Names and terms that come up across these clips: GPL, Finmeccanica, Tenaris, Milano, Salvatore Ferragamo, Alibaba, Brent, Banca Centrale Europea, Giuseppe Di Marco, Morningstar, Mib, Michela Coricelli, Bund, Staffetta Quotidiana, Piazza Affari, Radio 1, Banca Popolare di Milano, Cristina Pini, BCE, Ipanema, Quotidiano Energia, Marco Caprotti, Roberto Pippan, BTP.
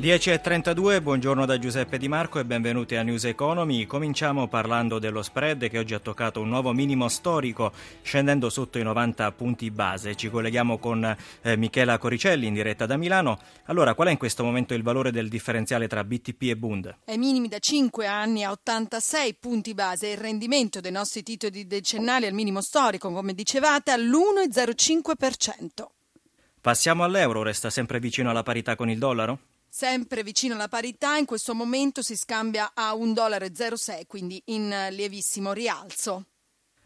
10.32, buongiorno da Giuseppe Di Marco e benvenuti a News Economy. Cominciamo parlando dello spread che oggi ha toccato un nuovo minimo storico, scendendo sotto i 90 punti base. Ci colleghiamo con Michela Coricelli in diretta da Milano. Allora, qual è in questo momento il valore del differenziale tra BTP e Bund? Ai minimi da 5 anni a 86 punti base. Il rendimento dei nostri titoli decennali al minimo storico, come dicevate, all'1,05%. Passiamo all'euro, resta sempre vicino alla parità con il dollaro? Sempre vicino alla parità, in questo momento si scambia a $1,06, quindi in lievissimo rialzo.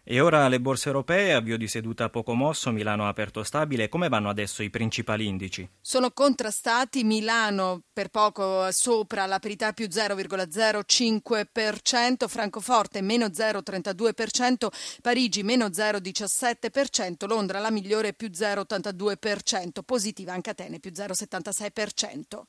E ora le borse europee, avvio di seduta poco mosso, Milano aperto stabile. Come vanno adesso i principali indici? Sono contrastati, Milano per poco sopra la parità più 0,05%, Francoforte meno 0,32%, Parigi meno 0,17%, Londra la migliore più 0,82%, positiva anche Atene più 0,76%.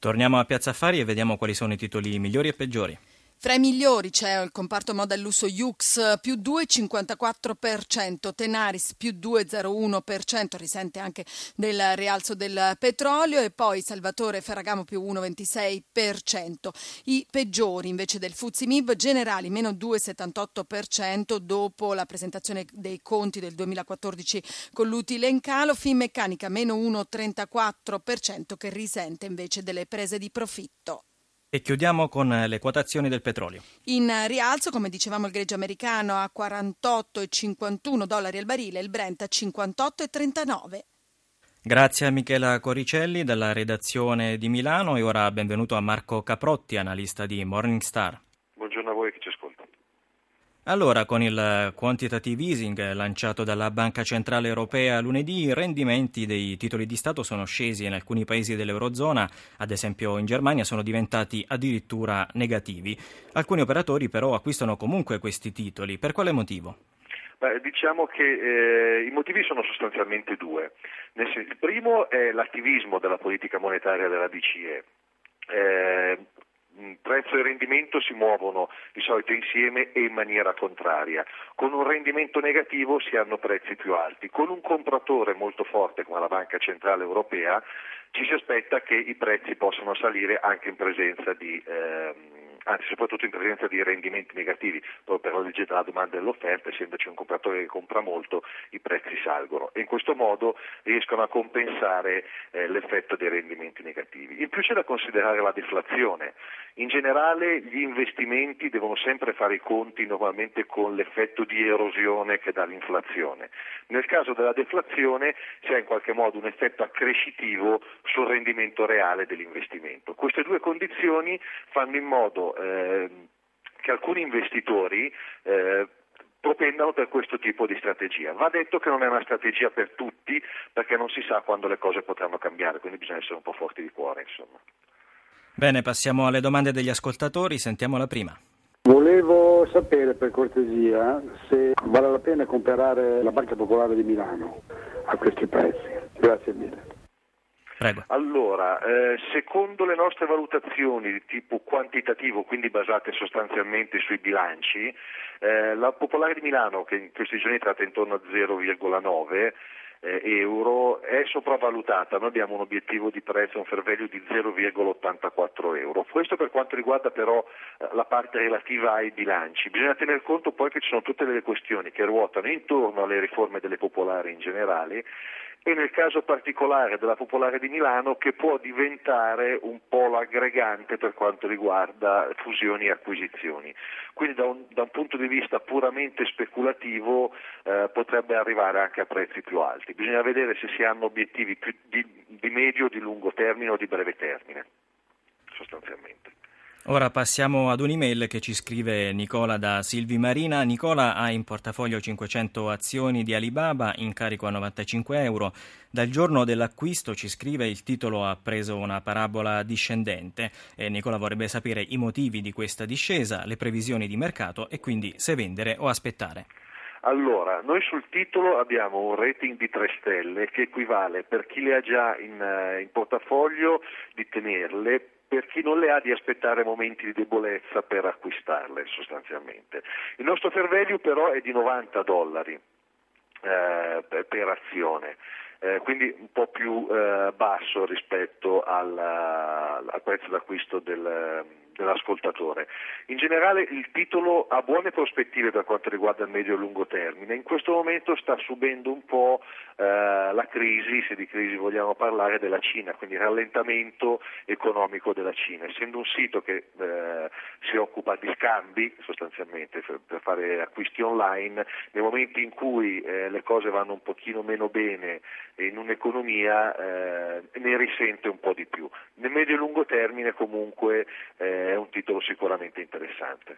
Torniamo a Piazza Affari e vediamo quali sono i titoli migliori e peggiori. Fra i migliori c'è il comparto moda e lusso Yux, più 2,54%, Tenaris più 2,01%, risente anche del rialzo del petrolio, e poi Salvatore Ferragamo più 1,26%. I peggiori invece del FTSE Mib, Generali meno 2,78% dopo la presentazione dei conti del 2014 con l'utile in calo, Finmeccanica meno 1,34% che risente invece delle prese di profitto. E chiudiamo con le quotazioni del petrolio. In rialzo, come dicevamo, il greggio americano a $48,51 al barile, il Brent a $58,39. Grazie a Michela Coricelli dalla redazione di Milano e ora benvenuto a Marco Caprotti, analista di Morningstar. Buongiorno a voi che ci ascolta. Allora, con il quantitative easing lanciato dalla Banca Centrale Europea lunedì, i rendimenti dei titoli di Stato sono scesi in alcuni paesi dell'Eurozona, ad esempio in Germania sono diventati addirittura negativi. Alcuni operatori però acquistano comunque questi titoli. Per quale motivo? Beh, diciamo che i motivi sono sostanzialmente due. Il primo è l'attivismo della politica monetaria della BCE. Prezzo e rendimento si muovono di solito insieme e in maniera contraria. Con un rendimento negativo si hanno prezzi più alti, con un compratore molto forte come la Banca Centrale Europea ci si aspetta che i prezzi possano salire anche in presenza di soprattutto in presenza di rendimenti negativi, proprio per la legge della domanda e dell'offerta, essendoci un compratore che compra molto, i prezzi salgono e in questo modo riescono a compensare l'effetto dei rendimenti negativi. In più c'è da considerare la deflazione. In generale gli investimenti devono sempre fare i conti normalmente con l'effetto di erosione che dà l'inflazione. Nel caso della deflazione c'è in qualche modo un effetto accrescitivo sul rendimento reale dell'investimento. Queste due condizioni fanno in modo che alcuni investitori propendano per questo tipo di strategia. Va detto che non è una strategia per tutti perché non si sa quando le cose potranno cambiare, quindi bisogna essere un po' forti di cuore, insomma. Bene, passiamo alle domande degli ascoltatori, sentiamo la prima. Volevo sapere per cortesia se vale la pena comprare la Banca Popolare di Milano a questi prezzi. Grazie mille. Prego. Allora, secondo le nostre valutazioni di tipo quantitativo, quindi basate sostanzialmente sui bilanci, la Popolare di Milano, che in questi giorni tratta intorno a 0,9 euro, è sopravvalutata. Noi abbiamo un obiettivo di prezzo, un fair value di 0,84 euro. Questo per quanto riguarda però la parte relativa ai bilanci. Bisogna tener conto poi che ci sono tutte le questioni che ruotano intorno alle riforme delle popolari in generale, e nel caso particolare della Popolare di Milano che può diventare un po' l'aggregante per quanto riguarda fusioni e acquisizioni. Quindi da un punto di vista puramente speculativo potrebbe arrivare anche a prezzi più alti. Bisogna vedere se si hanno obiettivi più di medio, di lungo termine o di breve termine, sostanzialmente. Ora passiamo ad un'email che ci scrive Nicola da Silvi Marina. Nicola ha in portafoglio 500 azioni di Alibaba in carico a €95. Dal giorno dell'acquisto, ci scrive, il titolo ha preso una parabola discendente e Nicola vorrebbe sapere i motivi di questa discesa, le previsioni di mercato e quindi se vendere o aspettare. Allora, noi sul titolo abbiamo un rating di 3 stelle che equivale per chi le ha già in portafoglio di tenerle per chi non le ha di aspettare momenti di debolezza per acquistarle sostanzialmente. Il nostro fair value però è di $90 per azione, quindi un po' più basso rispetto al prezzo d'acquisto dell'ascoltatore. In generale il titolo ha buone prospettive per quanto riguarda il medio e lungo termine. In questo momento sta subendo un po' la crisi, se di crisi vogliamo parlare, della Cina, quindi il rallentamento economico della Cina. Essendo un sito che si occupa di scambi sostanzialmente per fare acquisti online, nei momenti in cui le cose vanno un pochino meno bene in un'economia ne risente un po' di più. Nel medio e lungo termine comunque è un titolo sicuramente interessante.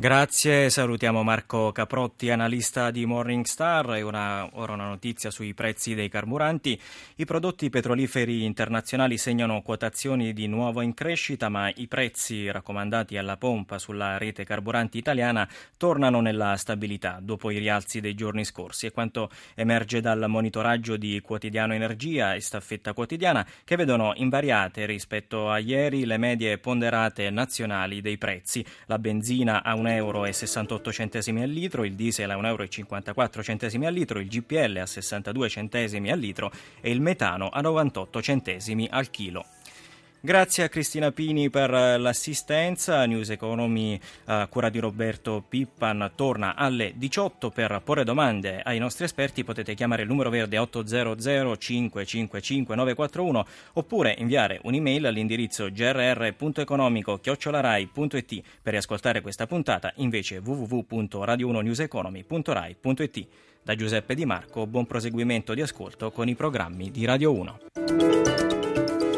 Grazie, salutiamo Marco Caprotti, analista di Morningstar. E ora una notizia sui prezzi dei carburanti. I prodotti petroliferi internazionali segnano quotazioni di nuovo in crescita, ma i prezzi raccomandati alla pompa sulla rete carburanti italiana tornano nella stabilità dopo i rialzi dei giorni scorsi. È quanto emerge dal monitoraggio di Quotidiano Energia e Staffetta Quotidiana, che vedono invariate rispetto a ieri le medie ponderate nazionali dei prezzi. La benzina a €1,68 al litro, il diesel a €1,54 al litro, il GPL a $0,62 al litro e il metano a €0,98 al chilo. Grazie a Cristina Pini per l'assistenza. News Economy a cura di Roberto Pippan torna alle 18. Per porre domande ai nostri esperti potete chiamare il numero verde 800 555 941 oppure inviare un'email all'indirizzo grr.economico@rai.it. per riascoltare questa puntata invece www.radio1newseconomy.rai.it. Da Giuseppe Di Marco, buon proseguimento di ascolto con i programmi di Radio 1.